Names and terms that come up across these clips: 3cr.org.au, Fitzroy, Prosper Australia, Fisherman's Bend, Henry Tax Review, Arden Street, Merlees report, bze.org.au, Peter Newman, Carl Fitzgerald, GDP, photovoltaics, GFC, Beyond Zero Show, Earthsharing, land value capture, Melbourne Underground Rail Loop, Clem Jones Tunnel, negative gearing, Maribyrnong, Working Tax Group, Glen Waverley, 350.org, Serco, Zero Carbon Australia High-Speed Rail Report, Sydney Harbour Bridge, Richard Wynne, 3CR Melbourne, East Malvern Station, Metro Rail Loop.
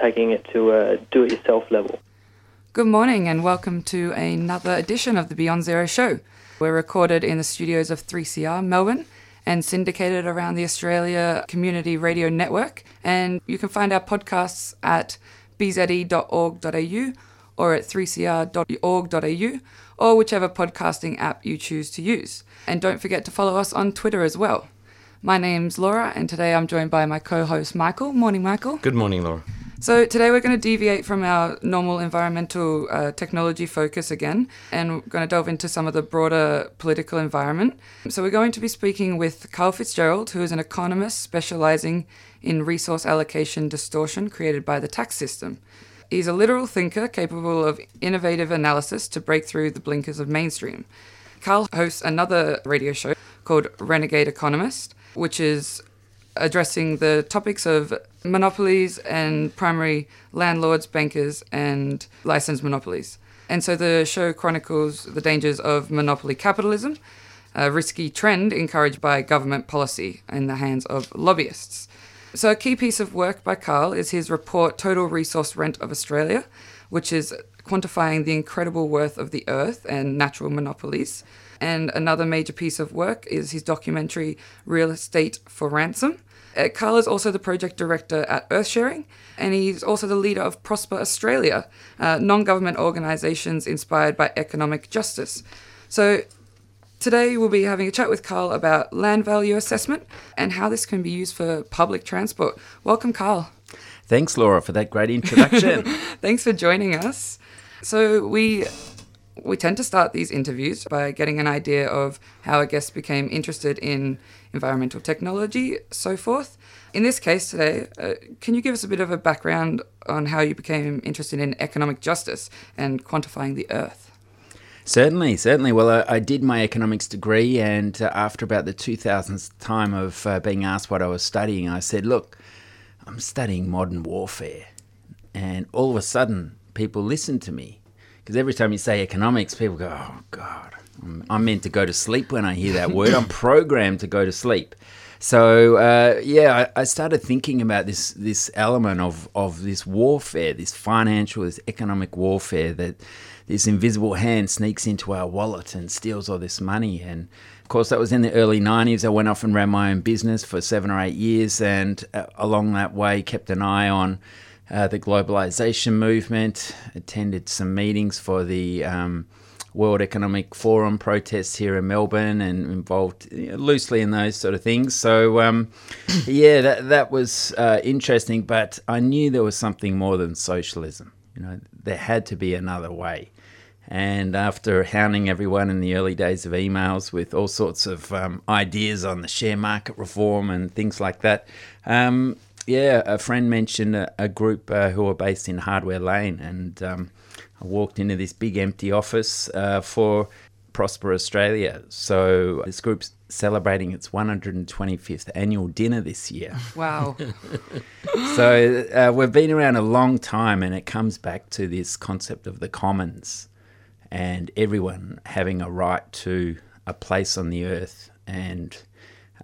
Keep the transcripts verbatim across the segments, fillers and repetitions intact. Taking it to a do-it-yourself level. Good morning and welcome to another edition of the Beyond Zero Show. We're recorded in the studios of three C R Melbourne and syndicated around the Australia Community Radio Network. And you can find our podcasts at b z e dot org dot a u or at three c r dot org dot a u or whichever podcasting app you choose to use. And don't forget to follow us on Twitter as well. My name's Laura and today I'm joined by my co-host Michael. Morning, Michael. Good morning, Laura. So today we're going to deviate from our normal environmental uh, technology focus again, and we're going to delve into some of the broader political environment. So we're going to be speaking with Carl Fitzgerald, who is an economist specialising in resource allocation distortion created by the tax system. He's a literal thinker capable of innovative analysis to break through the blinkers of mainstream. Carl hosts another radio show called Renegade Economist, which is addressing the topics of monopolies and primary landlords, bankers and licensed monopolies. And so the show chronicles the dangers of monopoly capitalism, a risky trend encouraged by government policy in the hands of lobbyists. So a key piece of work by Carl is his report Total Resource Rent of Australia, which is quantifying the incredible worth of the earth and natural monopolies. And another major piece of work is his documentary Real Estate for Ransom. Uh, Carl is also the project director at Earthsharing, and he's also the leader of Prosper Australia, uh, non-government organisations inspired by economic justice. So today we'll be having a chat with Carl about land value assessment and how this can be used for public transport. Welcome, Carl. Thanks, Laura, for that great introduction. Thanks for joining us. So we... We tend to start these interviews by getting an idea of how a guest became interested in environmental technology, so forth. In this case today, uh, can you give us a bit of a background on how you became interested in economic justice and quantifying the earth? Certainly, certainly. Well, I, I did my economics degree, and uh, after about the two thousands time of uh, being asked what I was studying, I said, look, I'm studying modern warfare. And all of a sudden, people listened to me. Because every time you say economics, people go, oh, God, I'm, I'm meant to go to sleep when I hear that word. I'm programmed to go to sleep. So, uh, yeah, I, I started thinking about this this element of, of this warfare, this financial, this economic warfare, that this invisible hand sneaks into our wallet and steals all this money. And, of course, that was in the early nineties. I went off and ran my own business for seven or eight years and uh, along that way kept an eye on Uh, the globalization movement, attended some meetings for the um, World Economic Forum protests here in Melbourne and involved you know, loosely in those sort of things. So, um, yeah, that, that was uh, interesting, but I knew there was something more than socialism. You know, there had to be another way. And after hounding everyone in the early days of emails with all sorts of um, ideas on the share market reform and things like that, um, yeah, a friend mentioned a, a group uh, who are based in Hardware Lane, and um, I walked into this big empty office uh, for Prosper Australia. So this group's celebrating its one hundred twenty-fifth annual dinner this year. Wow. So uh, we've been around a long time, and it comes back to this concept of the commons and everyone having a right to a place on the earth. And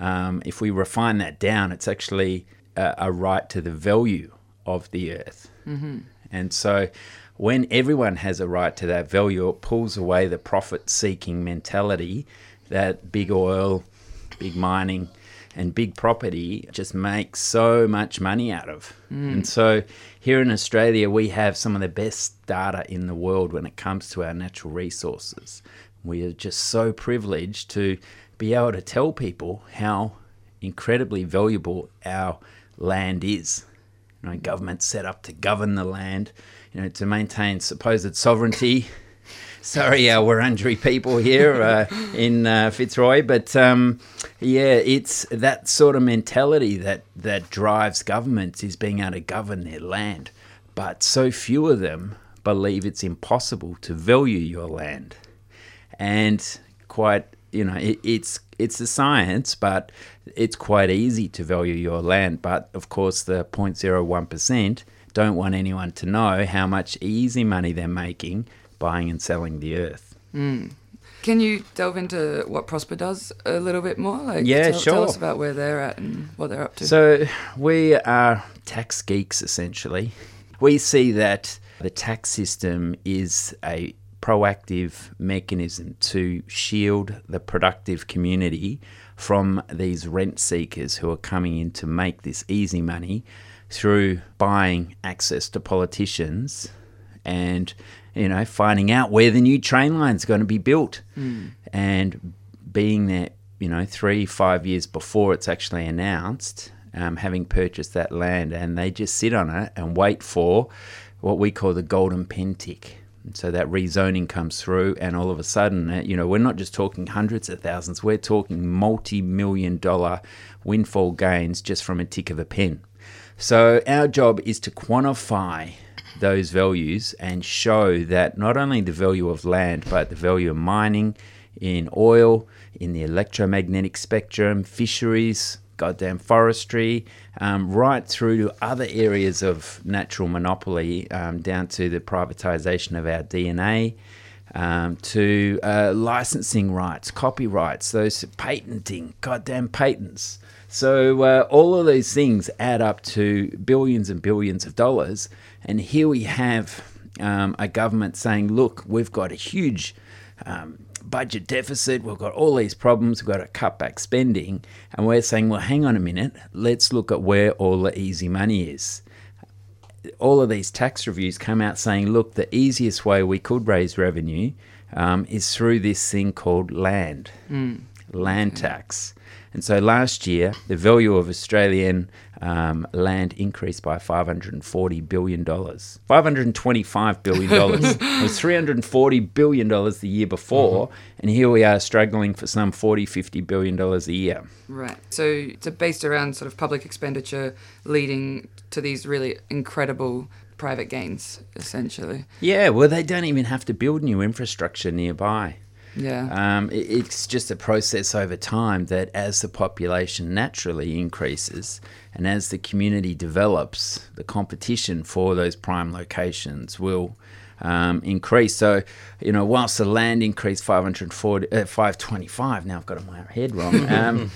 um, if we refine that down, it's actually a right to the value of the earth. Mm-hmm. And so when everyone has a right to that value, it pulls away the profit-seeking mentality that big oil, big mining and big property just makes so much money out of. Mm. And so here in Australia, we have some of the best data in the world when it comes to our natural resources. We are just so privileged to be able to tell people how incredibly valuable our land is. You know, government set up to govern the land, you know, to maintain supposed sovereignty. Sorry, our Wurundjeri people here uh, in uh, Fitzroy, but um, yeah, it's that sort of mentality that that drives governments, is being able to govern their land. but so few of them believe it's impossible to value your land. And quite, you know, it, it's it's a science, but it's quite easy to value your land. But of course, the zero point zero one percent don't want anyone to know how much easy money they're making buying and selling the earth. Mm. Can you delve into what Prosper does a little bit more? Like, yeah, tell, sure. Tell us about where they're at and what they're up to. So we are tax geeks, essentially. We see that the tax system is a proactive mechanism to shield the productive community from these rent seekers who are coming in to make this easy money through buying access to politicians and, you know, finding out where the new train line's going to be built mm. and being there, you know, three, five years before it's actually announced, um, having purchased that land, and they just sit on it and wait for what we call the golden pen tick. And so that rezoning comes through and all of a sudden, you know, we're not just talking hundreds of thousands, we're talking multi-million dollar windfall gains just from a tick of a pen. So our job is to quantify those values and show that not only the value of land, but the value of mining, in oil, in the electromagnetic spectrum, fisheries, goddamn forestry, um, right through to other areas of natural monopoly, um, down to the privatization of our D N A, um, to uh, licensing rights, copyrights, those patenting, goddamn patents. So uh, all of these things add up to billions and billions of dollars. And here we have um, a government saying, look, we've got a huge um, budget deficit. We've got all these problems. We've got to cut back spending. And we're saying, well, hang on a minute. Let's look at where all the easy money is. All of these tax reviews come out saying, look, the easiest way we could raise revenue um, is through this thing called land, mm. land okay. tax. And so last year, the value of Australian um, land increased by five hundred forty billion dollars. five hundred twenty-five billion dollars. It was three hundred forty billion dollars the year before, mm-hmm. and here we are struggling for some forty, fifty billion dollars a year. Right. So it's based around sort of public expenditure leading to these really incredible private gains, essentially. Yeah, well, they don't even have to build new infrastructure nearby. Yeah, um, it, it's just a process over time that as the population naturally increases and as the community develops, the competition for those prime locations will um, increase. So, you know, whilst the land increased five hundred forty, uh, five hundred twenty-five, now I've got my head wrong, um,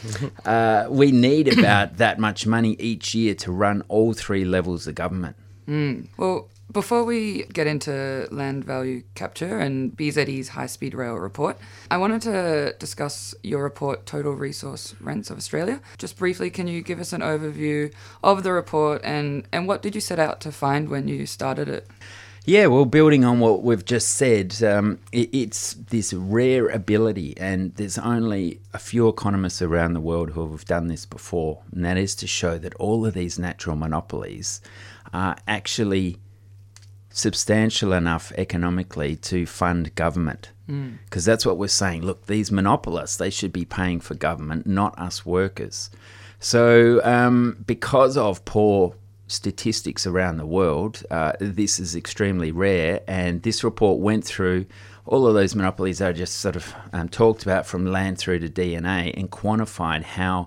uh, we need about that much money each year to run all three levels of government. Mm. Well, before we get into land value capture and B Z E's high-speed rail report, I wanted to discuss your report, Total Resource Rents of Australia. Just briefly, can you give us an overview of the report and, and what did you set out to find when you started it? Yeah, well, building on what we've just said, um, it, it's this rare ability, and there's only a few economists around the world who have done this before, and that is to show that all of these natural monopolies are actually substantial enough economically to fund government, because mm. that's what we're saying. Look, these monopolists, they should be paying for government, not us workers. So um, because of poor statistics around the world, uh, this is extremely rare, and this report went through all of those monopolies that I just sort of um, talked about, from land through to D N A, and quantified how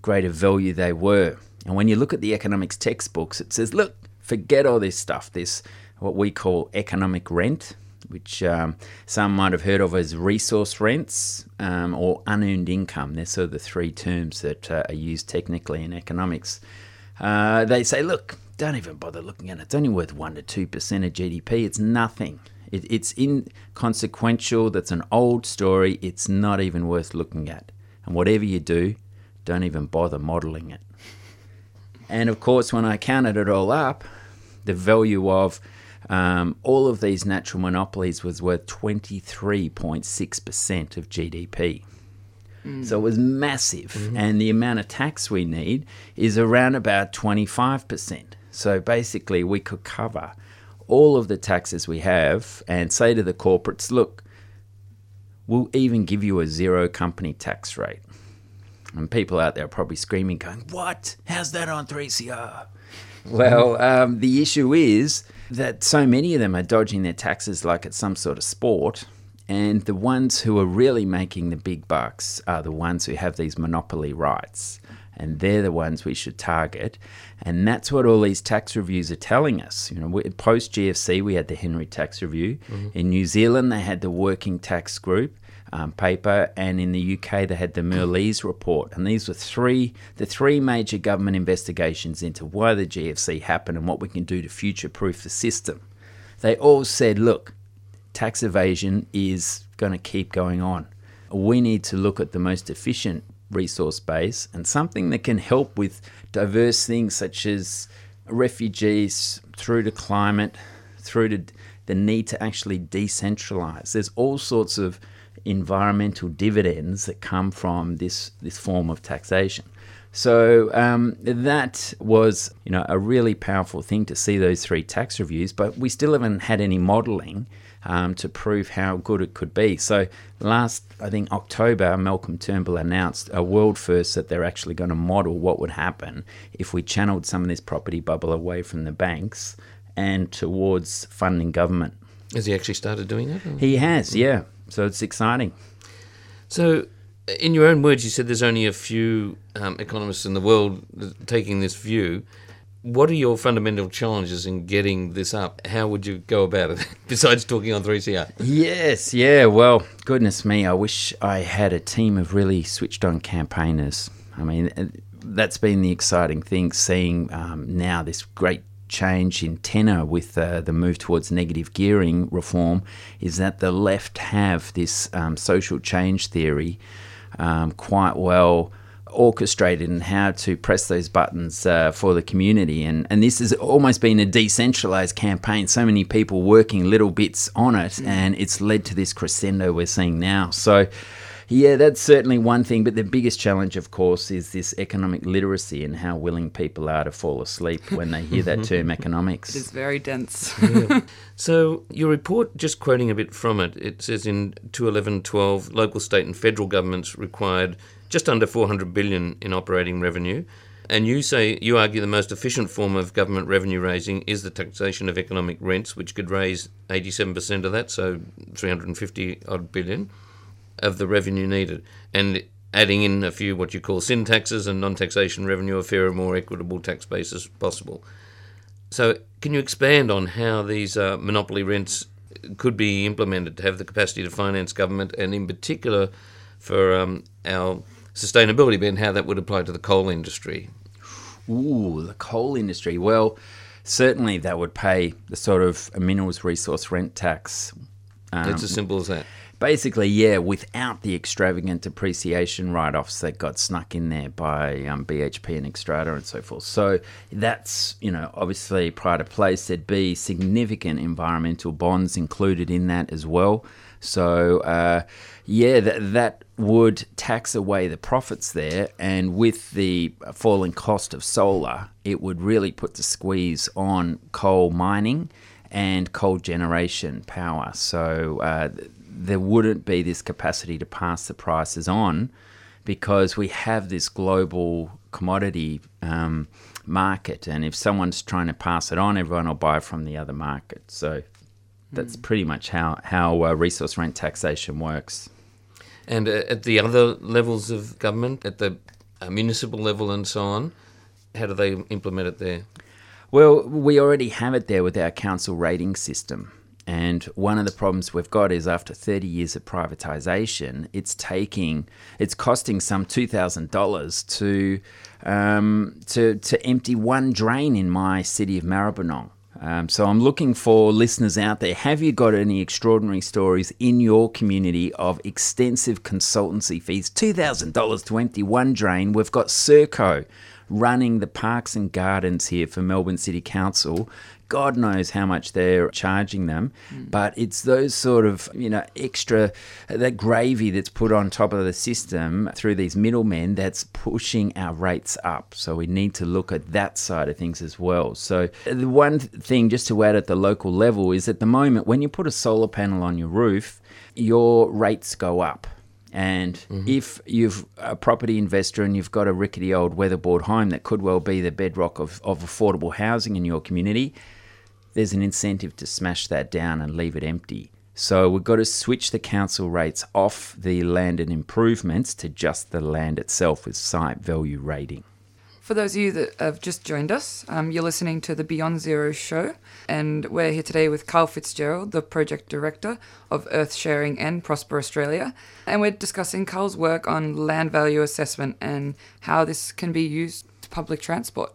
great a value they were. And when you look at the economics textbooks, it says, look, forget all this stuff, this what we call economic rent, which um, some might have heard of as resource rents um, or unearned income. They're sort of the three terms that uh, are used technically in economics. Uh, they say, look, don't even bother looking at it. It's only worth one percent to two percent of G D P. It's nothing. It, it's inconsequential. That's an old story. It's not even worth looking at. And whatever you do, don't even bother modelling it. And, of course, when I counted it all up, the value of um, all of these natural monopolies was worth twenty-three point six percent of G D P. Mm. So it was massive. Mm-hmm. And the amount of tax we need is around about twenty-five percent. So basically we could cover all of the taxes we have and say to the corporates, look, we'll even give you a zero company tax rate. And people out there are probably screaming, going, what? How's that on three C R? Well, um, the issue is that so many of them are dodging their taxes like it's some sort of sport. And the ones who are really making the big bucks are the ones who have these monopoly rights. And they're the ones we should target. And that's what all these tax reviews are telling us. You know, post-G F C, we had the Henry Tax Review. Mm-hmm. In New Zealand, they had the Working Tax Group um, paper. And in the U K, they had the Merlees report. And these were three the three major government investigations into why the G F C happened and what we can do to future-proof the system. They all said, look, tax evasion is going to keep going on. We need to look at the most efficient resource base and something that can help with diverse things such as refugees through to climate, through to the need to actually decentralise. There's all sorts of environmental dividends that come from this, this form of taxation. So um, that was, you know, a really powerful thing to see those three tax reviews, but we still haven't had any modelling Um, to prove how good it could be. So last, I think, October, Malcolm Turnbull announced a world first that they're actually going to model what would happen if we channeled some of this property bubble away from the banks and towards funding government. Has he actually started doing that? Or? He has, yeah. So it's exciting. So in your own words, you said there's only a few um, economists in the world taking this view. What are your fundamental challenges in getting this up? How would you go about it, besides talking on three C R? Yes, yeah, well, goodness me, I wish I had a team of really switched-on campaigners. I mean, that's been the exciting thing, seeing um, now this great change in tenor with uh, the move towards negative gearing reform, is that the left have this um, social change theory um, quite well orchestrated and how to press those buttons uh, for the community, and and this has almost been a decentralized campaign, so many people working little bits on it, mm. and it's led to this crescendo we're seeing now. So yeah, that's certainly one thing, but the biggest challenge, of course, is this economic literacy and how willing people are to fall asleep when they hear that term economics. It is very dense. Yeah. So your report, just quoting a bit from it, it says in two eleven twelve, local, state and federal governments required just under four hundred billion dollars in operating revenue. And you say, you argue the most efficient form of government revenue raising is the taxation of economic rents, which could raise eighty-seven percent of that, so three hundred fifty odd billion of the revenue needed. And adding in a few what you call sin taxes and non-taxation revenue, a fairer, more equitable tax basis possible. So can you expand on how these uh, monopoly rents could be implemented to have the capacity to finance government, and in particular for um, our sustainability, Ben, how that would apply to the coal industry? Ooh, the coal industry. Well, certainly that would pay the sort of minerals resource rent tax. Um, it's as simple as that. Basically, yeah, without the extravagant depreciation write-offs that got snuck in there by um, B H P and Xstrata and so forth. So that's, you know, obviously prior to place, there'd be significant environmental bonds included in that as well. So, uh, yeah, th- that would tax away the profits there. And with the falling cost of solar, it would really put the squeeze on coal mining and coal generation power. So uh, th- there wouldn't be this capacity to pass the prices on, because we have this global commodity um, market, and if someone's trying to pass it on, everyone will buy from the other market. So that's mm. pretty much how, how uh, resource rent taxation works. And uh, at the other levels of government, at the uh, municipal level and so on, how do they implement it there? Well, we already have it there with our council rating system. And one of the problems we've got is after thirty years of privatisation, it's taking, it's costing some two thousand dollars to, um, to to empty one drain in my city of Maribyrnong. Um, so I'm looking for listeners out there, have you got any extraordinary stories in your community of extensive consultancy fees? two thousand dollars to empty one drain. We've got Serco running the parks and gardens here for Melbourne City Council. God knows how much they're charging them, mm. but it's those sort of, you know, extra, that gravy that's put on top of the system through these middlemen that's pushing our rates up. So we need to look at that side of things as well. So the one thing just to add at the local level is, at the moment, when you put a solar panel on your roof, your rates go up. And mm-hmm. if you've a property investor and you've got a rickety old weatherboard home that could well be the bedrock of, of affordable housing in your community, there's an incentive to smash that down and leave it empty. So we've got to switch the council rates off the land and improvements to just the land itself with site value rating. For those of you that have just joined us, um, you're listening to the Beyond Zero Show, and we're here today with Carl Fitzgerald, the Project Director of Earthsharing and Prosper Australia, and we're discussing Carl's work on land value assessment and how this can be used to public transport.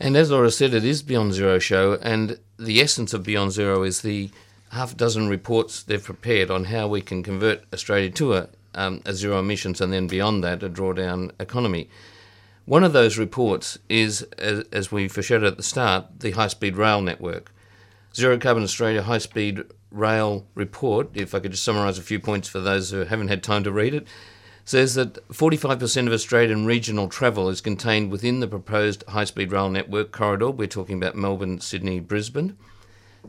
And as Laura said, it is Beyond Zero Show, and the essence of Beyond Zero is the half dozen reports they've prepared on how we can convert Australia to a, um, a zero emissions and then beyond that a drawdown economy. One of those reports is, as we foreshadowed at the start, the high-speed rail network. Zero Carbon Australia High-Speed Rail Report, if I could just summarise a few points for those who haven't had time to read it, says that forty-five percent of Australian regional travel is contained within the proposed high-speed rail network corridor. We're talking about Melbourne, Sydney, Brisbane.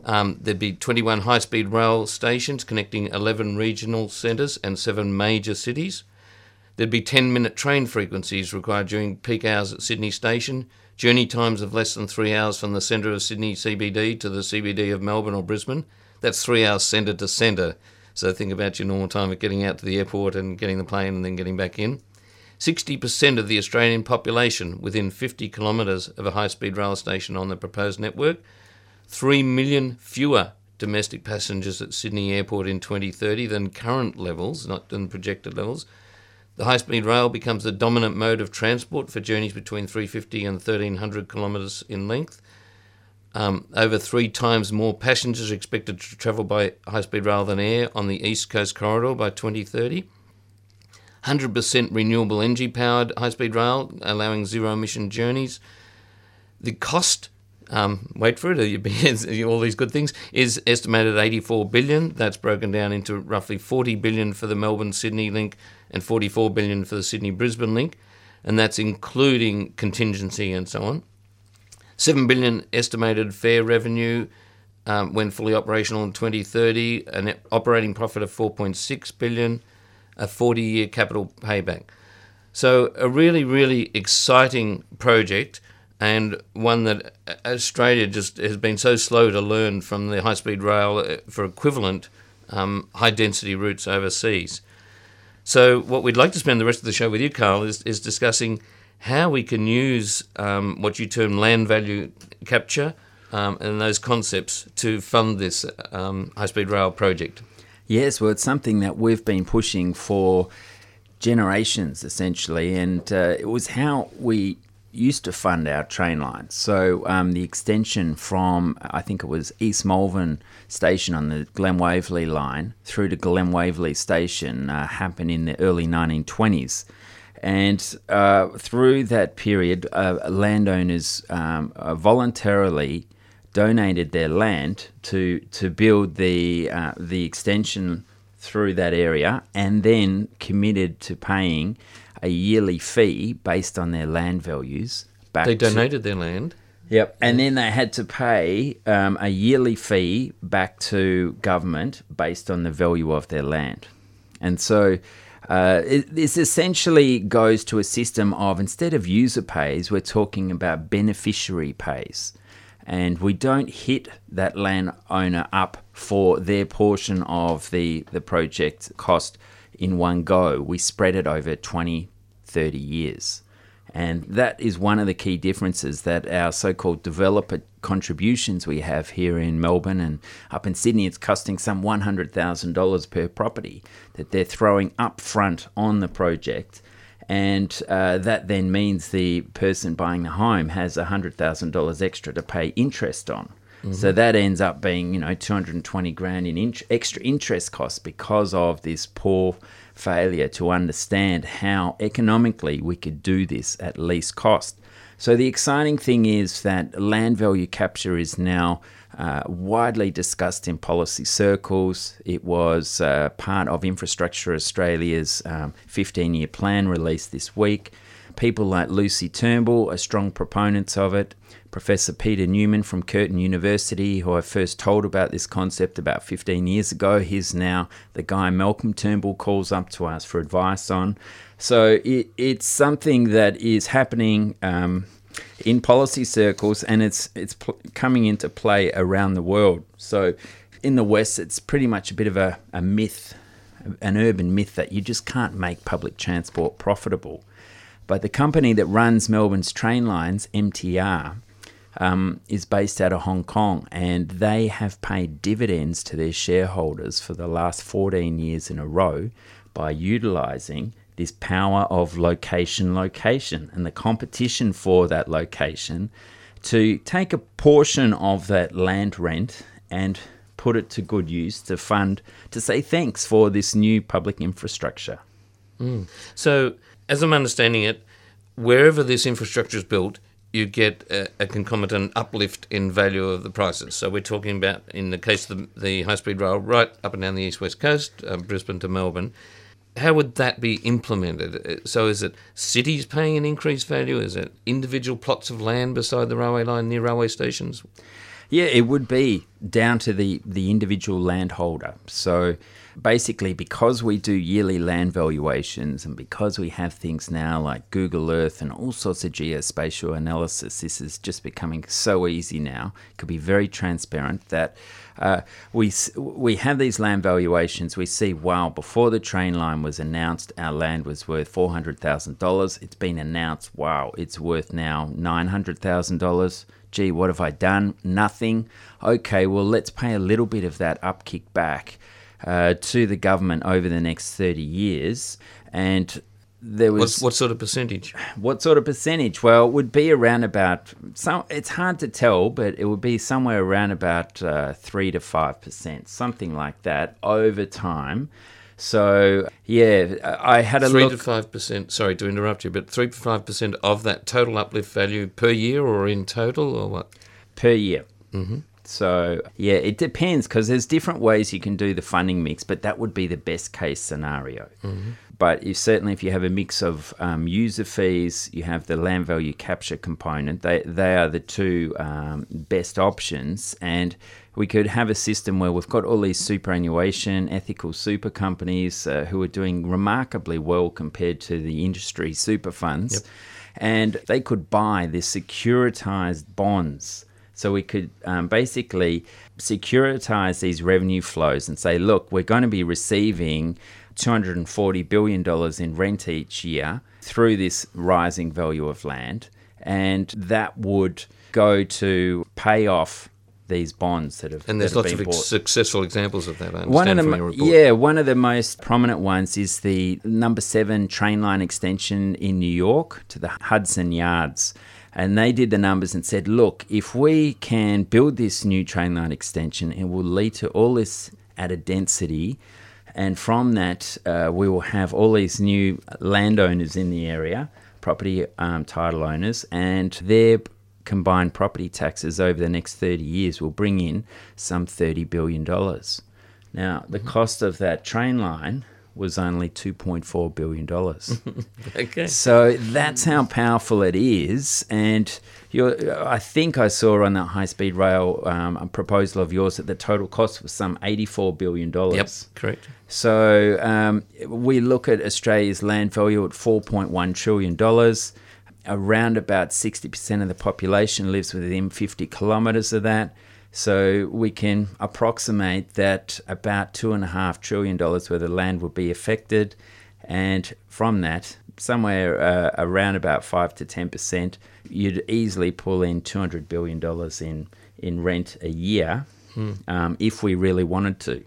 Um, there'd be twenty-one high-speed rail stations connecting eleven regional centres and seven major cities. There'd be ten-minute train frequencies required during peak hours at Sydney Station, journey times of less than three hours from the centre of Sydney C B D to the C B D of Melbourne or Brisbane. That's three hours centre to centre. So think about your normal time of getting out to the airport and getting the plane and then getting back in. sixty percent of the Australian population within fifty kilometres of a high-speed rail station on the proposed network. Three million fewer domestic passengers at Sydney Airport in twenty thirty than current levels, not than projected levels. The high-speed rail becomes the dominant mode of transport for journeys between three hundred fifty and one thousand three hundred kilometres in length. Um, over three times more passengers are expected to travel by high-speed rail than air on the East Coast Corridor by twenty thirty. one hundred percent renewable energy-powered high-speed rail, allowing zero-emission journeys. The cost, um, wait for it, all these good things, is estimated at eighty-four billion dollars. That's broken down into roughly forty billion dollars for the Melbourne-Sydney link, and forty-four billion dollars for the Sydney-Brisbane link, and that's including contingency and so on. seven billion dollars estimated fare revenue um, when fully operational in twenty thirty, an operating profit of four point six billion dollars, a forty-year capital payback. So a really, really exciting project, and one that Australia just has been so slow to learn from the high-speed rail for equivalent um, high-density routes overseas. So what we'd like to spend the rest of the show with you, Carl, is, is discussing how we can use um, what you term land value capture um, and those concepts to fund this um, high-speed rail project. Yes, well, it's something that we've been pushing for generations, essentially, and uh, it was how we used to fund our train lines. So um, the extension from, I think it was East Malvern Station on the Glen Waverley line through to Glen Waverley Station uh, happened in the early nineteen twenties. And uh, through that period, uh, landowners um, uh, voluntarily donated their land to to build the uh, the extension through that area, and then committed to paying a yearly fee based on their land values. Back they donated to, their land. Yep. And then they had to pay um, a yearly fee back to government based on the value of their land. And so uh, it, this essentially goes to a system of, instead of user pays, we're talking about beneficiary pays. And we don't hit that landowner up for their portion of the, the project cost in one go. We spread it over twenty, thirty years. And that is one of the key differences that our so-called developer contributions we have here in Melbourne and up in Sydney, it's costing some one hundred thousand dollars per property that they're throwing up front on the project. And uh, that then means the person buying the home has one hundred thousand dollars extra to pay interest on. Mm-hmm. So that ends up being, you know, two hundred twenty grand in int- extra interest costs because of this poor failure to understand how economically we could do this at least cost. So the exciting thing is that land value capture is now uh, widely discussed in policy circles. It was uh, part of Infrastructure Australia's um, fifteen-year plan released this week. People like Lucy Turnbull are strong proponents of it. Professor Peter Newman from Curtin University, who I first told about this concept about fifteen years ago. He's now the guy Malcolm Turnbull calls up to us for advice on. So it, it's something that is happening um, in policy circles, and it's, it's pl- coming into play around the world. So in the West, it's pretty much a bit of a, a myth, an urban myth, that you just can't make public transport profitable. But the company that runs Melbourne's train lines, M T R, um, is based out of Hong Kong, and they have paid dividends to their shareholders for the last fourteen years in a row by utilising this power of location, location, and the competition for that location to take a portion of that land rent and put it to good use to fund, to say thanks for this new public infrastructure. Mm. So, as I'm understanding it, wherever this infrastructure is built, you get a, a concomitant uplift in value of the prices. So we're talking about, in the case of the, the high-speed rail, right up and down the east-west coast, um, Brisbane to Melbourne. How would that be implemented? So is it cities paying an increased value? Is it individual plots of land beside the railway line near railway stations? Yeah, it would be down to the, the individual landholder. So basically, because we do yearly land valuations, and because we have things now like Google Earth and all sorts of geospatial analysis, this is just becoming so easy now. It could be very transparent that uh, we we have these land valuations. We see, wow, before the train line was announced, our land was worth four hundred thousand dollars. It's been announced, wow, it's worth now nine hundred thousand dollars. Gee, what have I done? Nothing. Okay, well, let's pay a little bit of that upkick back uh, to the government over the next thirty years. And there was... What, what sort of percentage? What sort of percentage? Well, it would be around about... Some, it's hard to tell, but it would be somewhere around about uh, three to five percent, something like that, over time. So, yeah, I had a look... three to five percent, sorry to interrupt you, but three to five percent of that total uplift value per year, or in total, or what? Per year. Mm-hmm. So, yeah, it depends, because there's different ways you can do the funding mix, but that would be the best case scenario. Mm-hmm. But if, certainly if you have a mix of um, user fees, you have the land value capture component, they, they are the two um, best options. And we could have a system where we've got all these superannuation, ethical super companies uh, who are doing remarkably well compared to the industry super funds. Yep. And they could buy the securitized bonds. So we could um, basically securitize these revenue flows and say, look, we're going to be receiving two hundred forty billion dollars in rent each year through this rising value of land. And that would go to pay off these bonds that have and there's lots of ex- successful examples of that. I understand one of the, from your report. Yeah, one of the most prominent ones is the number seven train line extension in New York to the Hudson Yards, and they did the numbers and said, look, if we can build this new train line extension, it will lead to all this added density, and from that uh, we will have all these new landowners in the area, property um, title owners, and their combined property taxes over the next thirty years will bring in some thirty billion dollars. Now, the cost of that train line was only two point four billion dollars. Okay. So that's how powerful it is. And you're, I think I saw on that high-speed rail um, a proposal of yours that the total cost was some eighty-four billion dollars. Yep, correct. So um, we look at Australia's land value at four point one trillion dollars. Around about sixty percent of the population lives within fifty kilometres of that. So we can approximate that about two point five trillion dollars worth of land will be affected. And from that, somewhere uh, around about five to ten percent, you'd easily pull in two hundred billion dollars in, in rent a year hmm. um, if we really wanted to.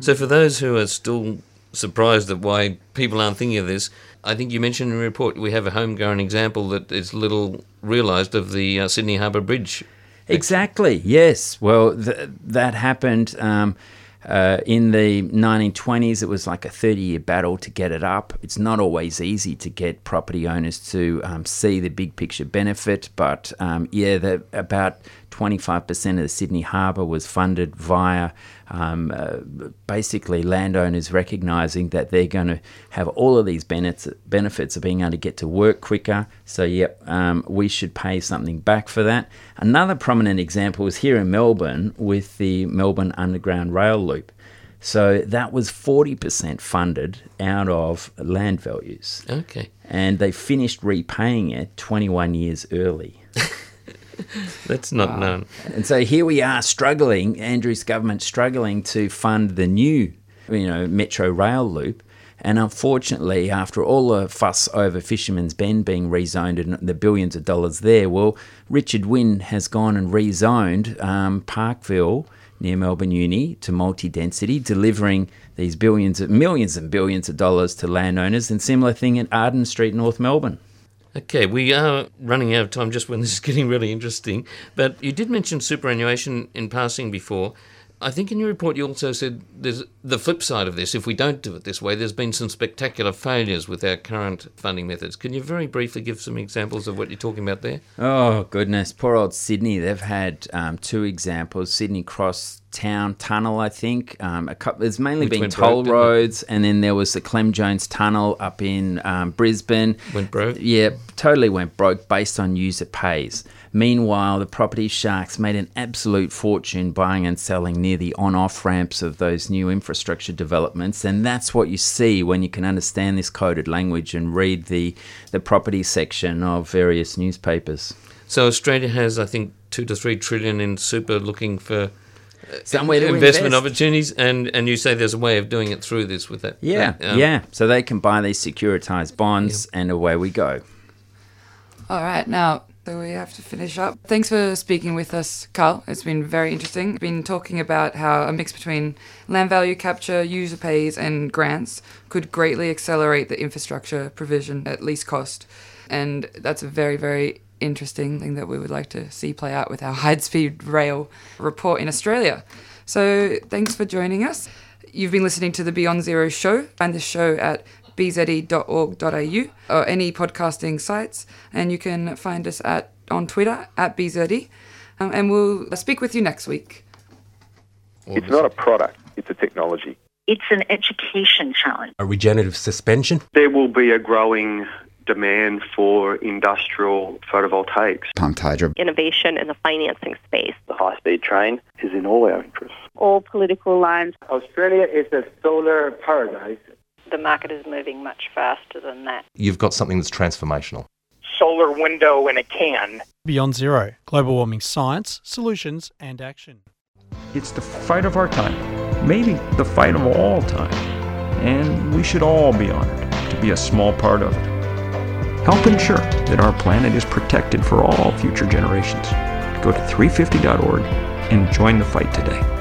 So for those who are still surprised at why people aren't thinking of this, I think you mentioned in the report we have a homegrown example that is little realised of the uh, Sydney Harbour Bridge. Exactly, yes. Well, th- that happened um, uh, in the nineteen twenties. It was like a thirty-year battle to get it up. It's not always easy to get property owners to um, see the big picture benefit, but um, yeah, the, about twenty-five percent of the Sydney Harbour was funded via um, uh, basically landowners recognising that they're going to have all of these benefits of being able to get to work quicker. So, yep, um, we should pay something back for that. Another prominent example is here in Melbourne with the Melbourne Underground Rail Loop. So that was forty percent funded out of land values. Okay. And they finished repaying it twenty-one years early. That's not wow. known. And so here we are struggling, Andrew's government struggling to fund the new, you know, Metro Rail Loop. And unfortunately, after all the fuss over Fisherman's Bend being rezoned and the billions of dollars there, well, Richard Wynne has gone and rezoned um, Parkville near Melbourne Uni to multi-density, delivering these billions of millions and billions of dollars to landowners, and similar thing at Arden Street, North Melbourne. Okay, we are running out of time just when this is getting really interesting, but you did mention superannuation in passing before. I think in your report you also said there's the flip side of this. If we don't do it this way, there's been some spectacular failures with our current funding methods. Can you very briefly give some examples of what you're talking about there? Oh, goodness. Poor old Sydney. They've had um, two examples. Sydney Cross Town Tunnel, I think. Um, a couple, there's mainly Which been toll broke, roads, and then there was the Clem Jones Tunnel up in um, Brisbane. Went broke? Yeah, totally went broke based on user pays. Meanwhile, the property sharks made an absolute fortune buying and selling near the on-off ramps of those new infrastructure developments. And that's what you see when you can understand this coded language and read the, the property section of various newspapers. So Australia has, I think, two to three trillion in super looking for somewhere to investment invest. opportunities, and, and you say there's a way of doing it through this with that. Yeah, that, um, yeah. So they can buy these securitized bonds yeah. and away we go. All right, now... So we have to finish up. Thanks for speaking with us, Carl. It's been very interesting. We've been talking about how a mix between land value capture, user pays and grants could greatly accelerate the infrastructure provision at least cost. And that's a very, very interesting thing that we would like to see play out with our high-speed rail report in Australia. So thanks for joining us. You've been listening to the Beyond Zero Show. Find the show at b z e dot org dot a u or any podcasting sites, and you can find us at on Twitter at b z e, um, and we'll speak with you next week. It's not a product, it's a technology. It's an education challenge. A regenerative suspension. There will be a growing demand for industrial photovoltaics. Pumped hydro. Innovation in the financing space. The high-speed train is in all our interests. All political lines. Australia is a solar paradise. The market is moving much faster than that. You've got something that's transformational. Solar window in a can. Beyond Zero. Global warming science, solutions and action. It's the fight of our time. Maybe the fight of all time. And we should all be honoured to be a small part of it. Help ensure that our planet is protected for all future generations. Go to three fifty dot org and join the fight today.